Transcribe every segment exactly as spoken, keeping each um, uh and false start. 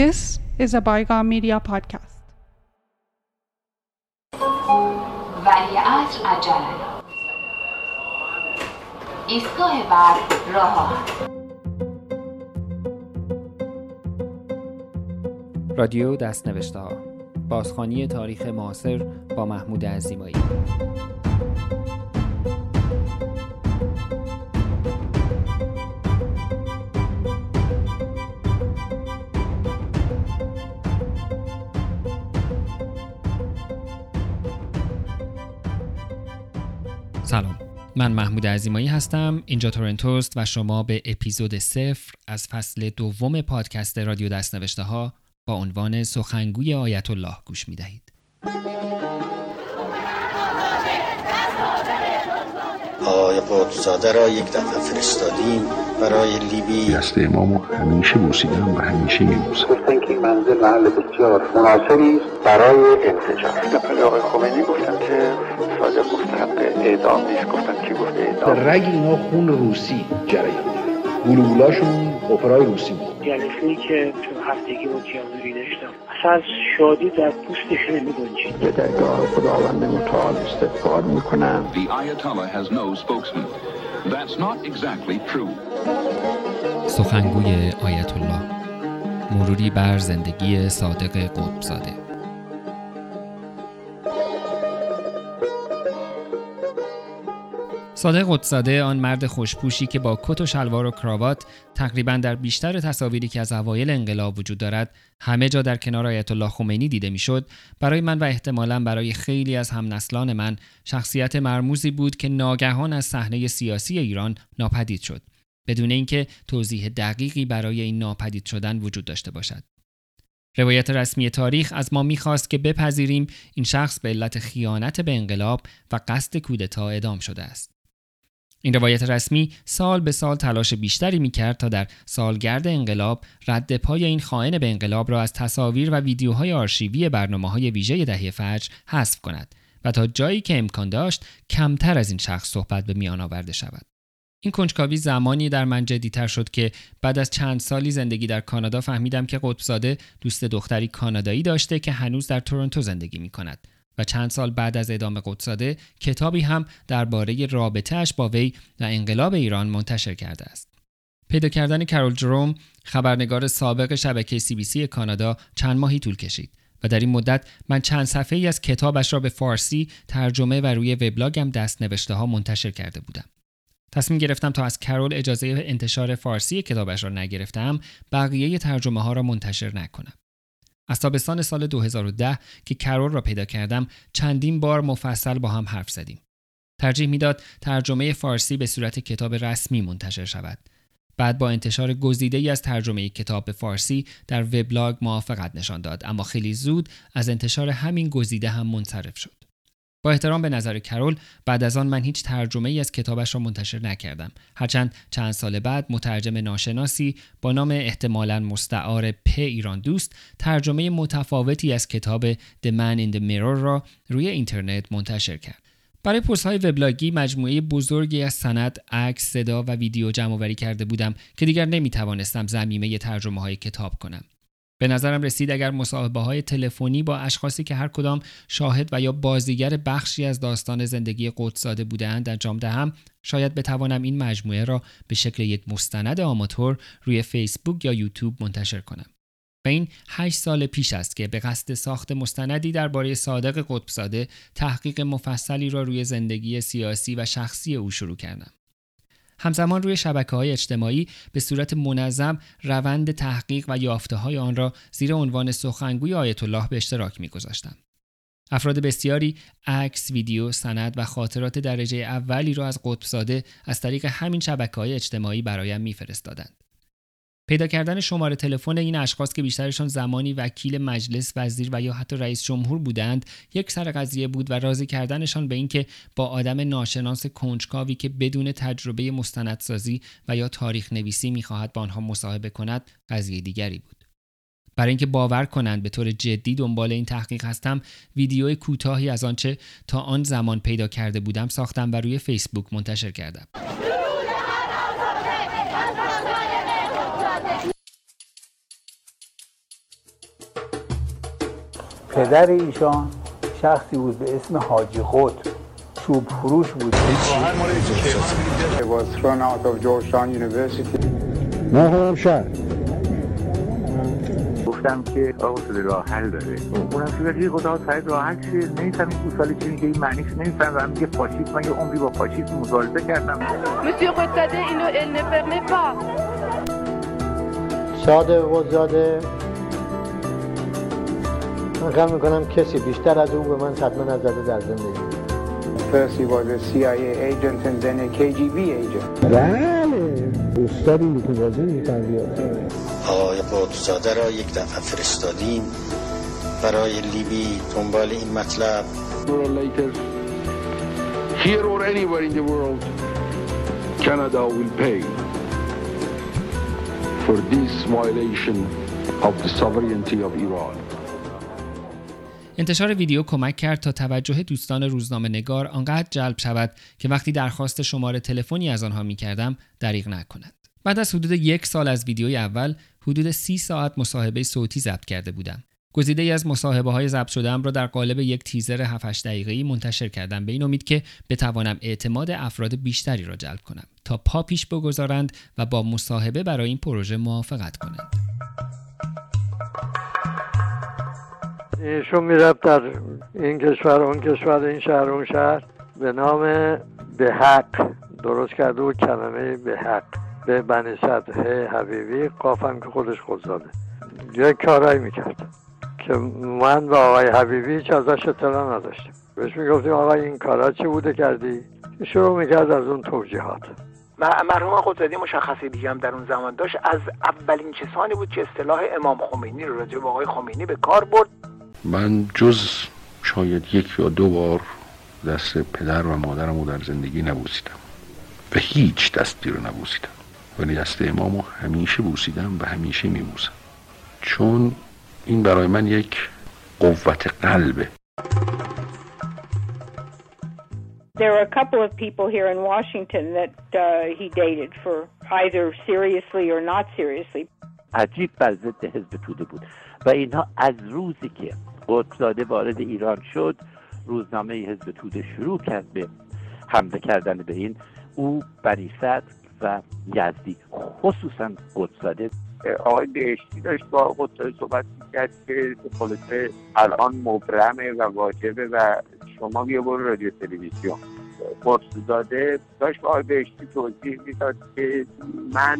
This is a Bayga Media podcast. ولیعصر عجله ایستگاه بعد راه آهن. رادیو دستنوشته ها، بازخوانی تاریخ معاصر با محمود عظیمایی. سلام، من محمود عظیمایی هستم. اینجا تورنتوست و شما به اپیزود صفر از فصل دوم پادکست رادیو دستنوشته ها با عنوان سخنگوی آیت الله گوش می دهید. آقای قطبزاده را یک دفعه فرستادیم برای لیبی. دست امامو همیشه بوسیدم و همیشه می بوسم. گفتن که این منزل محل بسیار مناسبی است برای انفجار. دفعه آقای خمینی گفتن که صادق گفت حق اعدام نیست. گفتن که گفت اعدام. رگ اینا خون روسی جریان داره. گلولاشون اپرای روسی بود. جلسه‌ای که تو هفتگی و کیانوری داشتم. اصلا شادی در پوستشون نمی‌گنجید. به درگاه خداوند متعال استغفار می‌کنم. The Ayatollah has no spokesman. That's not exactly true. سخنگوی آیت الله، مروری بر زندگی صادق قطبزاده. صادق قطبزاده، آن مرد خوشپوشی که با کت و شلوار و کراوات تقریباً در بیشتر تصاویری که از اوایل انقلاب وجود دارد همه جا در کنار آیت الله خمینی دیده میشد، برای من و احتمالاً برای خیلی از همنسلان من شخصیت مرموزی بود که ناگهان از صحنه سیاسی ایران ناپدید شد، بدون اینکه توضیح دقیقی برای این ناپدید شدن وجود داشته باشد. روایت رسمی تاریخ از ما می‌خواست که بپذیریم این شخص به علت خیانت به انقلاب و قصد کودتا اعدام شده است. این روایت رسمی سال به سال تلاش بیشتری می‌کرد تا در سالگرد انقلاب رد پای این خائن به انقلاب را از تصاویر و ویدیوهای آرشیوی برنامه‌های ویژه دهه فجر حذف کند و تا جایی که امکان داشت کمتر از این شخص صحبت به میان آورده شود. این کنجکاوی زمانی در من جدی‌تر شد که بعد از چند سالی زندگی در کانادا فهمیدم که قطبزاده دوست دختری کانادایی داشته که هنوز در تورنتو زندگی می‌کند و چند سال بعد از اعدام قطبزاده کتابی هم درباره رابطه‌اش با وی و انقلاب ایران منتشر کرده است. پیدا کردن کارول جروم، خبرنگار سابق شبکه سی بی سی کانادا، چند ماهی طول کشید و در این مدت من چند صفحه‌ای از کتابش را به فارسی ترجمه و روی وبلاگم دستنوشته‌ها منتشر کرده بودم. تصمیم گرفتم تا از کارول اجازه انتشار فارسی کتابش را نگرفتم، بقیه ترجمه ها را منتشر نکنم. از تابستان سال دو هزار و ده که کارول را پیدا کردم، چندین بار مفصل با هم حرف زدیم. ترجیح میداد ترجمه فارسی به صورت کتاب رسمی منتشر شود. بعد با انتشار گزیده‌ای از ترجمه کتاب به فارسی در وبلاگ موافقت نشان داد، اما خیلی زود از انتشار همین گزیده هم منصرف شد. با احترام به نظر کارول، بعد از آن من هیچ ترجمه ای از کتابش را منتشر نکردم، هرچند چند سال بعد مترجم ناشناسی با نام احتمالاً مستعار پ ایران دوست ترجمه متفاوتی از کتاب The Man in the Mirror را روی اینترنت منتشر کرد. برای پست‌های وبلاگی مجموعه بزرگی از سند، عکس، صدا و ویدیو جمع‌آوری کرده بودم که دیگر نمی‌توانستم ضمیمه ترجمه‌های کتاب کنم. به نظرم رسید اگر مصاحبه‌های تلفنی با اشخاصی که هر کدام شاهد و یا بازیگر بخشی از داستان زندگی قطبزاده بودند انجام دهم، شاید بتوانم این مجموعه را به شکل یک مستند آماتور روی فیسبوک یا یوتیوب منتشر کنم. و این هشت سال پیش است که به قصد ساخت مستندی درباره صادق قطبزاده تحقیق مفصلی را روی زندگی سیاسی و شخصی او شروع کردم. همزمان روی شبکه‌های اجتماعی به صورت منظم روند تحقیق و یافته‌های آن را زیر عنوان سخنگوی آیت الله به اشتراک می‌گذاشتم. افراد بسیاری عکس، ویدیو، سند و خاطرات درجه اولی را از قطبزاده از طریق همین شبکه‌های اجتماعی برایم می‌فرستادند. پیدا کردن شماره تلفن این اشخاص که بیشترشان زمانی وکیل مجلس، وزیر و یا حتی رئیس جمهور بودند، یک سر قضیه بود و راضی کردنشان به اینکه با آدم ناشناس کنجکاوی که بدون تجربه مستندسازی و یا تاریخ نویسی می‌خواهد با آنها مصاحبه کند، قضیه دیگری بود. برای اینکه باور کنند به طور جدی دنبال این تحقیق هستم، ویدیوی کوتاهی از آنچه تا آن زمان پیدا کرده بودم ساختم و روی فیسبوک منتشر کردم. پدر ایشان شخصی بود به اسم حاجی خود، چوب فروش بود. It was thrown out of Georgetown University. ناخونم شهر گفتم که آقا صدر راه حل داره. اونم که خدا سعید راه حل چیه؟ نمی‌فهمم این سالی چی میگه، این معنیش نمی‌فهمم. و میگه فاشیسم، من یه عمری با فاشیسم مبارزه کردم. مسیو قتاده اینو ال نفرمه پا. صادق قطبزاده، من خیال میکنم کسی بیشتر از اون به من صدمه نزده در زندگی. First he was a سی آی ای agent and then a کی جی بی agent. بله استادی متوازی می‌تربیت. آقای قطبزاده را یک دفعه فرستادیم برای لیبی دنبال این مطلب. Here or anywhere in the world, Canada will pay for this violation of the sovereignty of Iran. انتشار ویدیو کمک کرد تا توجه دوستان روزنامه نگار آنقدر جلب شود که وقتی درخواست شماره تلفنی از آنها می‌کردم دریغ نکنند. بعد از حدود یک سال از ویدیوی اول، حدود سی ساعت مصاحبه صوتی ضبط کرده بودم. گزیده‌ای از مصاحبه‌های ضبط شده‌ام را در قالب یک تیزر هفت هشت دقیقه‌ای منتشر کردم به این امید که بتوانم اعتماد افراد بیشتری را جلب کنم تا پا پیش بگذارند و با مصاحبه برای این پروژه موافقت کنند. ایشون میرفت در این کشور اون کشور، این شهر اون شهر، به نام به حق درست کرده و کلمه به حق به بنی سطح حبیبی، قافم که خودش خود زاده، یک کارایی میکرد که من و آقای حبیبی هیچ ازش اطلاع نداشتیم. بهش میگفتیم آقا این کارا چه بوده کردی؟ شروع میکرد از اون توجیهات. مرحوم قطبزاده مشخصه دیگه هم در اون زمان داشت، از اولین کسانی بود که اصطلاح امام خمینی رو راجع به آقای خمینی به کار برد. من جز شاید یک یا دو بار دست پدر و مادرم رو در زندگی نبوسیدم و هیچ دستی رو نبوسیدم، ولی دست امام رو همیشه بوسیدم و همیشه میبوسم، چون این برای من یک قوت قلبه. There were a couple of people here in Washington that uh, he dated for either seriously or not seriously. عجیب بر ضد حزب توده بود و اینها از روزی که قطبزاده وارد ایران شد روزنامه حزب توده شروع کرد به حمله کردن به این، او بنی صدر و یزدی، خصوصا قطبزاده. آقای بهشتی داشت با قطبزاده صحبت می‌کرد که خلاصه الان مبرمه و واجبه و شما بیا برو رادیو تلویزیون. قطبزاده داشت با آقای بهشتی توضیح می‌داد که من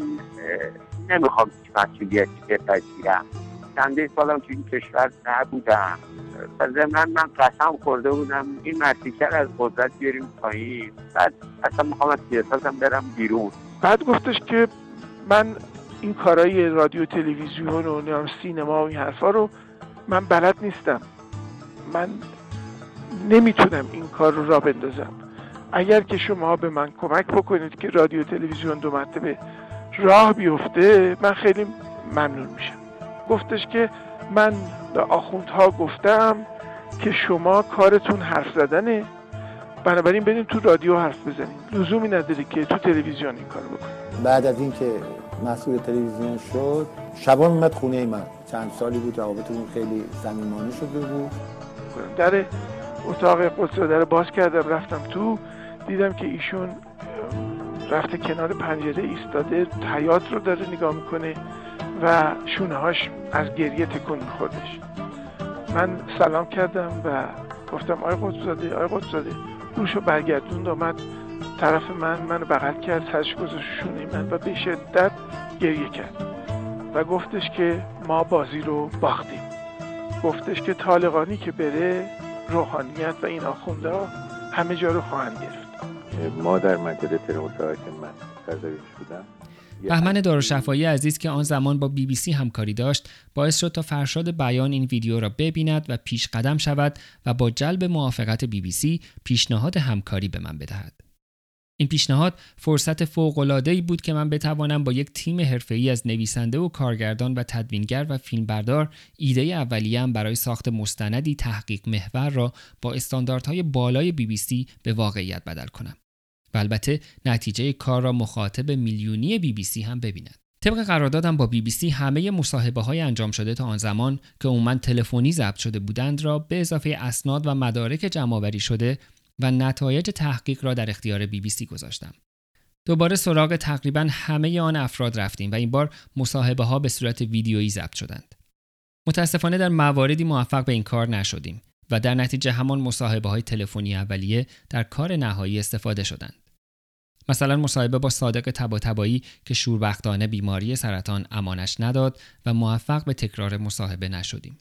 نمیخوام مسئولیتی بپذیرم، چند سالم تو این کشور نبودم و ضمناً من قسم خورده بودم این مرتیکه از قدرت بیاریم پایین، بعد اصلا میخوام از سیاستم برم بیرون. بعد گفتش که من این کارهای رادیو تلویزیون و سینما و این حرفا رو من بلد نیستم، من نمیتونم این کار رو را بندازم، اگر که شما به من کمک بکنید که رادیو تلویزیون دو مرتبه راه بیفته من خیلی ممنون میشم. گفتش که من به آخوندها گفتم که شما کارتون حرف زدنه، بنابراین برید تو رادیو حرف بزنید، لزومی نداره که تو تلویزیون این کارو بکنید. بعد از اینکه مسئول تلویزیون شد شبا میمد خونه من، چند سالی بود روابطمون خیلی صمیمانه شده بود. در اتاق قطبزاده رو باز کردم رفتم تو، دیدم که ایشون رفته کنار پنجره ایستاده، حیاط رو داره نگاه میکنه و شونه‌هاش از گریه تکون می‌خوردش. من سلام کردم و گفتم آقای قطبزاده، آقای قطبزاده. روشو برگردوند آمد طرف من، منو بغل کرد، سرش گذاشت شونه من و به شدت گریه کرد و گفتش که ما بازی رو باختیم. گفتش که طالقانی که بره روحانیت و این آخوندها همه جا رو خواهند گرفت. ما در منطقه ترموساها که من سرزویش بودم. بهمن داروشفایی عزیز که آن زمان با بی بی سی همکاری داشت باعث شد تا فرشاد بیان این ویدیو را ببیند و پیش قدم شود و با جلب موافقت بی بی سی پیشنهاد همکاری به من بدهد. این پیشنهاد فرصت فوق‌العاده‌ای بود که من بتوانم با یک تیم حرفه‌ای از نویسنده و کارگردان و تدوینگر و فیلمبردار ایده اولیه‌ام برای ساخت مستندی تحقیق محور را با استانداردهای بالای بی بی سی به واقعیت بدل کنم. و البته نتیجه کار را مخاطب میلیونی بی بی سی هم ببیند. طبق قراردادم با بی بی سی همه مصاحبه‌های انجام شده تا آن زمان که عموماً تلفنی ضبط شده بودند را به اضافه اسناد و مدارک جمع‌آوری شده و نتایج تحقیق را در اختیار بی بی سی گذاشتم. دوباره سراغ تقریباً همه آن افراد رفتیم و این بار مصاحبه‌ها به صورت ویدیویی ضبط شدند. متأسفانه در مواردی موفق به این کار نشدیم و در نتیجه همان مصاحبه‌های تلفنی اولیه در کار نهایی استفاده شدند. مثلا مصاحبه با صادق طباطبایی که شوربختانه بیماری سرطان امانش نداد و موفق به تکرار مصاحبه نشدیم.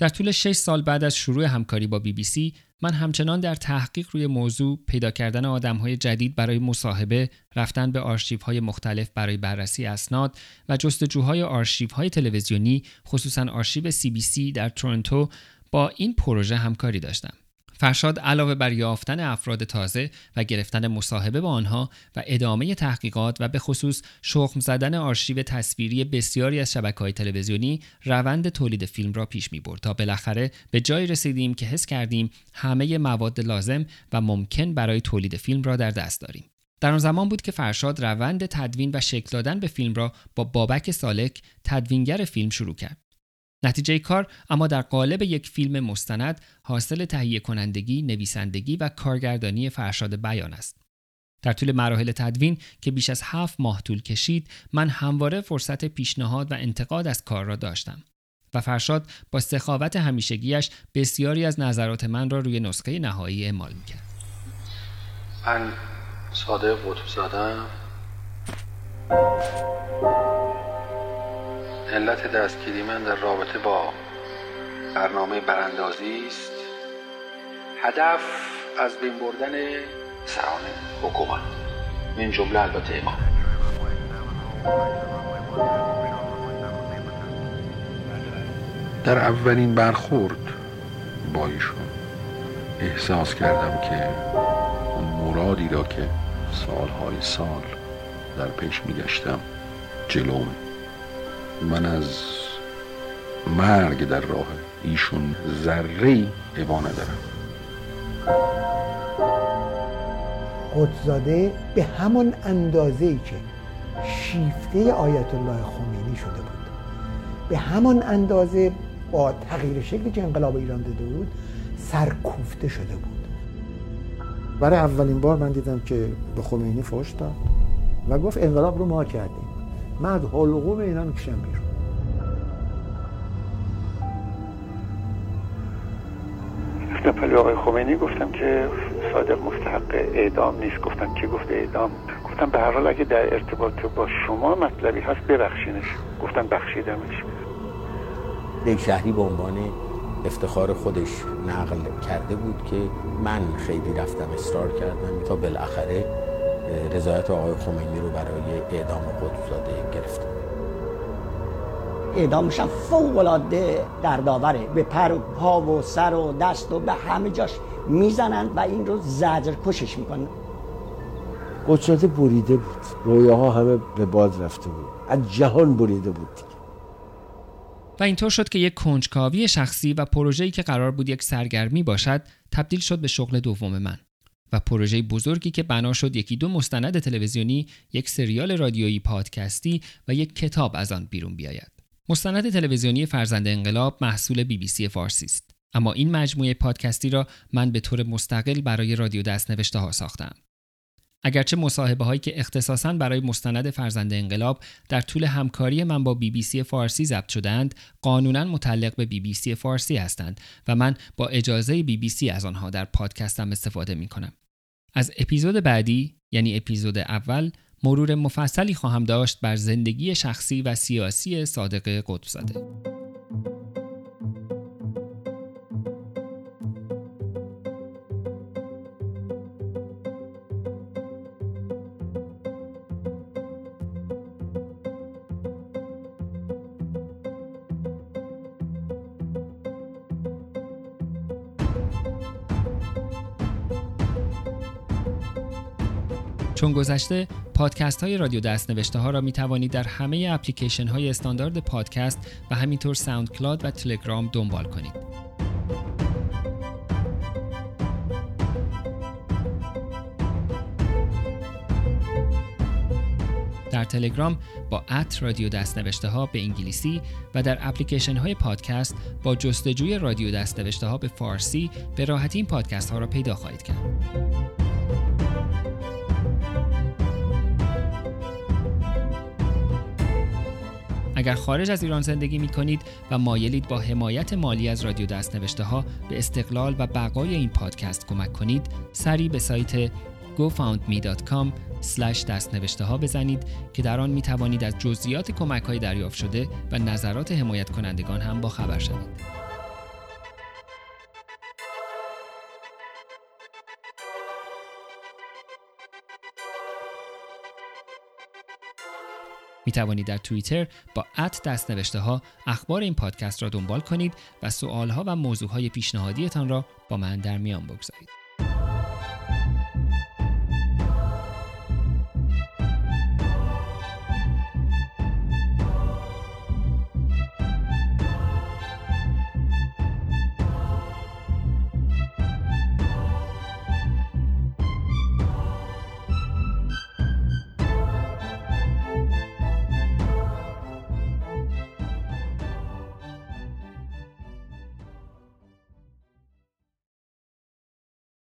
در طول شش سال بعد از شروع همکاری با بی بی سی، من همچنان در تحقیق روی موضوع، پیدا کردن آدم‌های جدید برای مصاحبه، رفتن به آرشیوهای مختلف برای بررسی اسناد و جستجوهای آرشیوهای تلویزیونی، خصوصاً آرشیو سی بی سی در تورنتو، با این پروژه همکاری داشتم. فرشاد علاوه بر یافتن افراد تازه و گرفتن مصاحبه با آنها و ادامه تحقیقات و به خصوص شخم زدن آرشیو تصویری بسیاری از شبکه‌های تلویزیونی، روند تولید فیلم را پیش می‌برد تا بالاخره به جایی رسیدیم که حس کردیم همه مواد لازم و ممکن برای تولید فیلم را در دست داریم. در آن زمان بود که فرشاد روند تدوین و شکل دادن به فیلم را با بابک سالک، تدوینگر فیلم، شروع کرد. نتیجه کار اما در قالب یک فیلم مستند، حاصل تهیه کنندگی، نویسندگی و کارگردانی فرشاد بیان است. در طول مراحل تدوین که بیش از هفت ماه طول کشید، من همواره فرصت پیشنهاد و انتقاد از کار را داشتم و فرشاد با سخاوت همیشگیش بسیاری از نظرات من را روی نسخه نهایی اعمال می‌کرد. من صادق قطب‌زاده، علت دستگیری من در رابطه با برنامه براندازی است. هدف از بین بردن سران حکومت، من جمله البته ایمان. در اولین برخورد با ایشون احساس کردم که اون مرادی را که سالهای سال در پیش می گشتم جلوم. من از مرگ در راه ایشون ذره‌ای ابا ندارم. قطب‌زاده به همان اندازه‌ای که شیفته آیت الله خمینی شده بود، به همان اندازه با تغییر شکلی که انقلاب ایران داده بود سرکوفته شده بود. برای اولین بار من دیدم که به خمینی فحش داد و گفت انقلاب رو ما کردیم. من از حلقوم اینا میکشم بیرون. رفتم پلو آقای خمینی، گفتم که صادق مستحق اعدام نیست. گفتم که گفت اعدام. گفتم به هر حال اگه در ارتباط با شما مطلبی هست ببخشینش. گفتم بخشیدمش. یک شهری به عنوان افتخار خودش نقل کرده بود که من خیلی رفتم اصرار کردم تا بالاخره رضایت آقای خمینی رو برای اعدام قطب‌زاده گرفت. اعدامش هم فوق‌العاده دردآوره، به پر و پا و سر و دست و به همه جاش میزنند و این رو زجرکشش میکنن. قطب‌زاده بریده بود، رویاها همه به باد رفته بود، از جهان بریده بود دیگه. و اینطور شد که یک کنجکاوی شخصی و پروژه‌ای که قرار بود یک سرگرمی باشد تبدیل شد به شغل دوم من و پروژه بزرگی که بنا شد یکی دو مستند تلویزیونی، یک سریال رادیویی پادکستی و یک کتاب از آن بیرون بیاید. مستند تلویزیونی فرزند انقلاب محصول بی بی سی فارسی است، اما این مجموعه پادکستی را من به طور مستقل برای رادیو دستنوشته ها ساختم. اگرچه مصاحبه هایی که اختصاصاً برای مستند فرزند انقلاب در طول همکاری من با بی بی سی فارسی ضبط شدند، قانوناً متعلق به بی بی سی فارسی هستند و من با اجازه بی بی سی از آنها در پادکستم استفاده می کنم. از اپیزود بعدی، یعنی اپیزود اول، مرور مفصلی خواهم داشت بر زندگی شخصی و سیاسی صادق قطب‌زاده. چون گذشته، پادکست های رادیو دستنوشته ها را می توانید در همه اپلیکیشن های استاندارد پادکست و همینطور ساوند کلاد و تلگرام دنبال کنید. در تلگرام با ات رادیو دستنوشته ها به انگلیسی و در اپلیکیشن های پادکست با جستجوی رادیو دستنوشته ها به فارسی به راحتی این پادکست ها را پیدا خواهید کرد. اگر خارج از ایران زندگی می کنید و مایلید با حمایت مالی از رادیو دستنوشته ها به استقلال و بقای این پادکست کمک کنید، سری به سایت گو فاند می دات کام سلش دستنوشته ها بزنید که در آن می توانید از جزئیات کمک های دریافت شده و نظرات حمایت کنندگان هم با خبر شوید. می توانید در توییتر با ات دستنوشته ها اخبار این پادکست را دنبال کنید و سوالها و موضوعهای پیشنهادیتان را با من در میان بگذارید.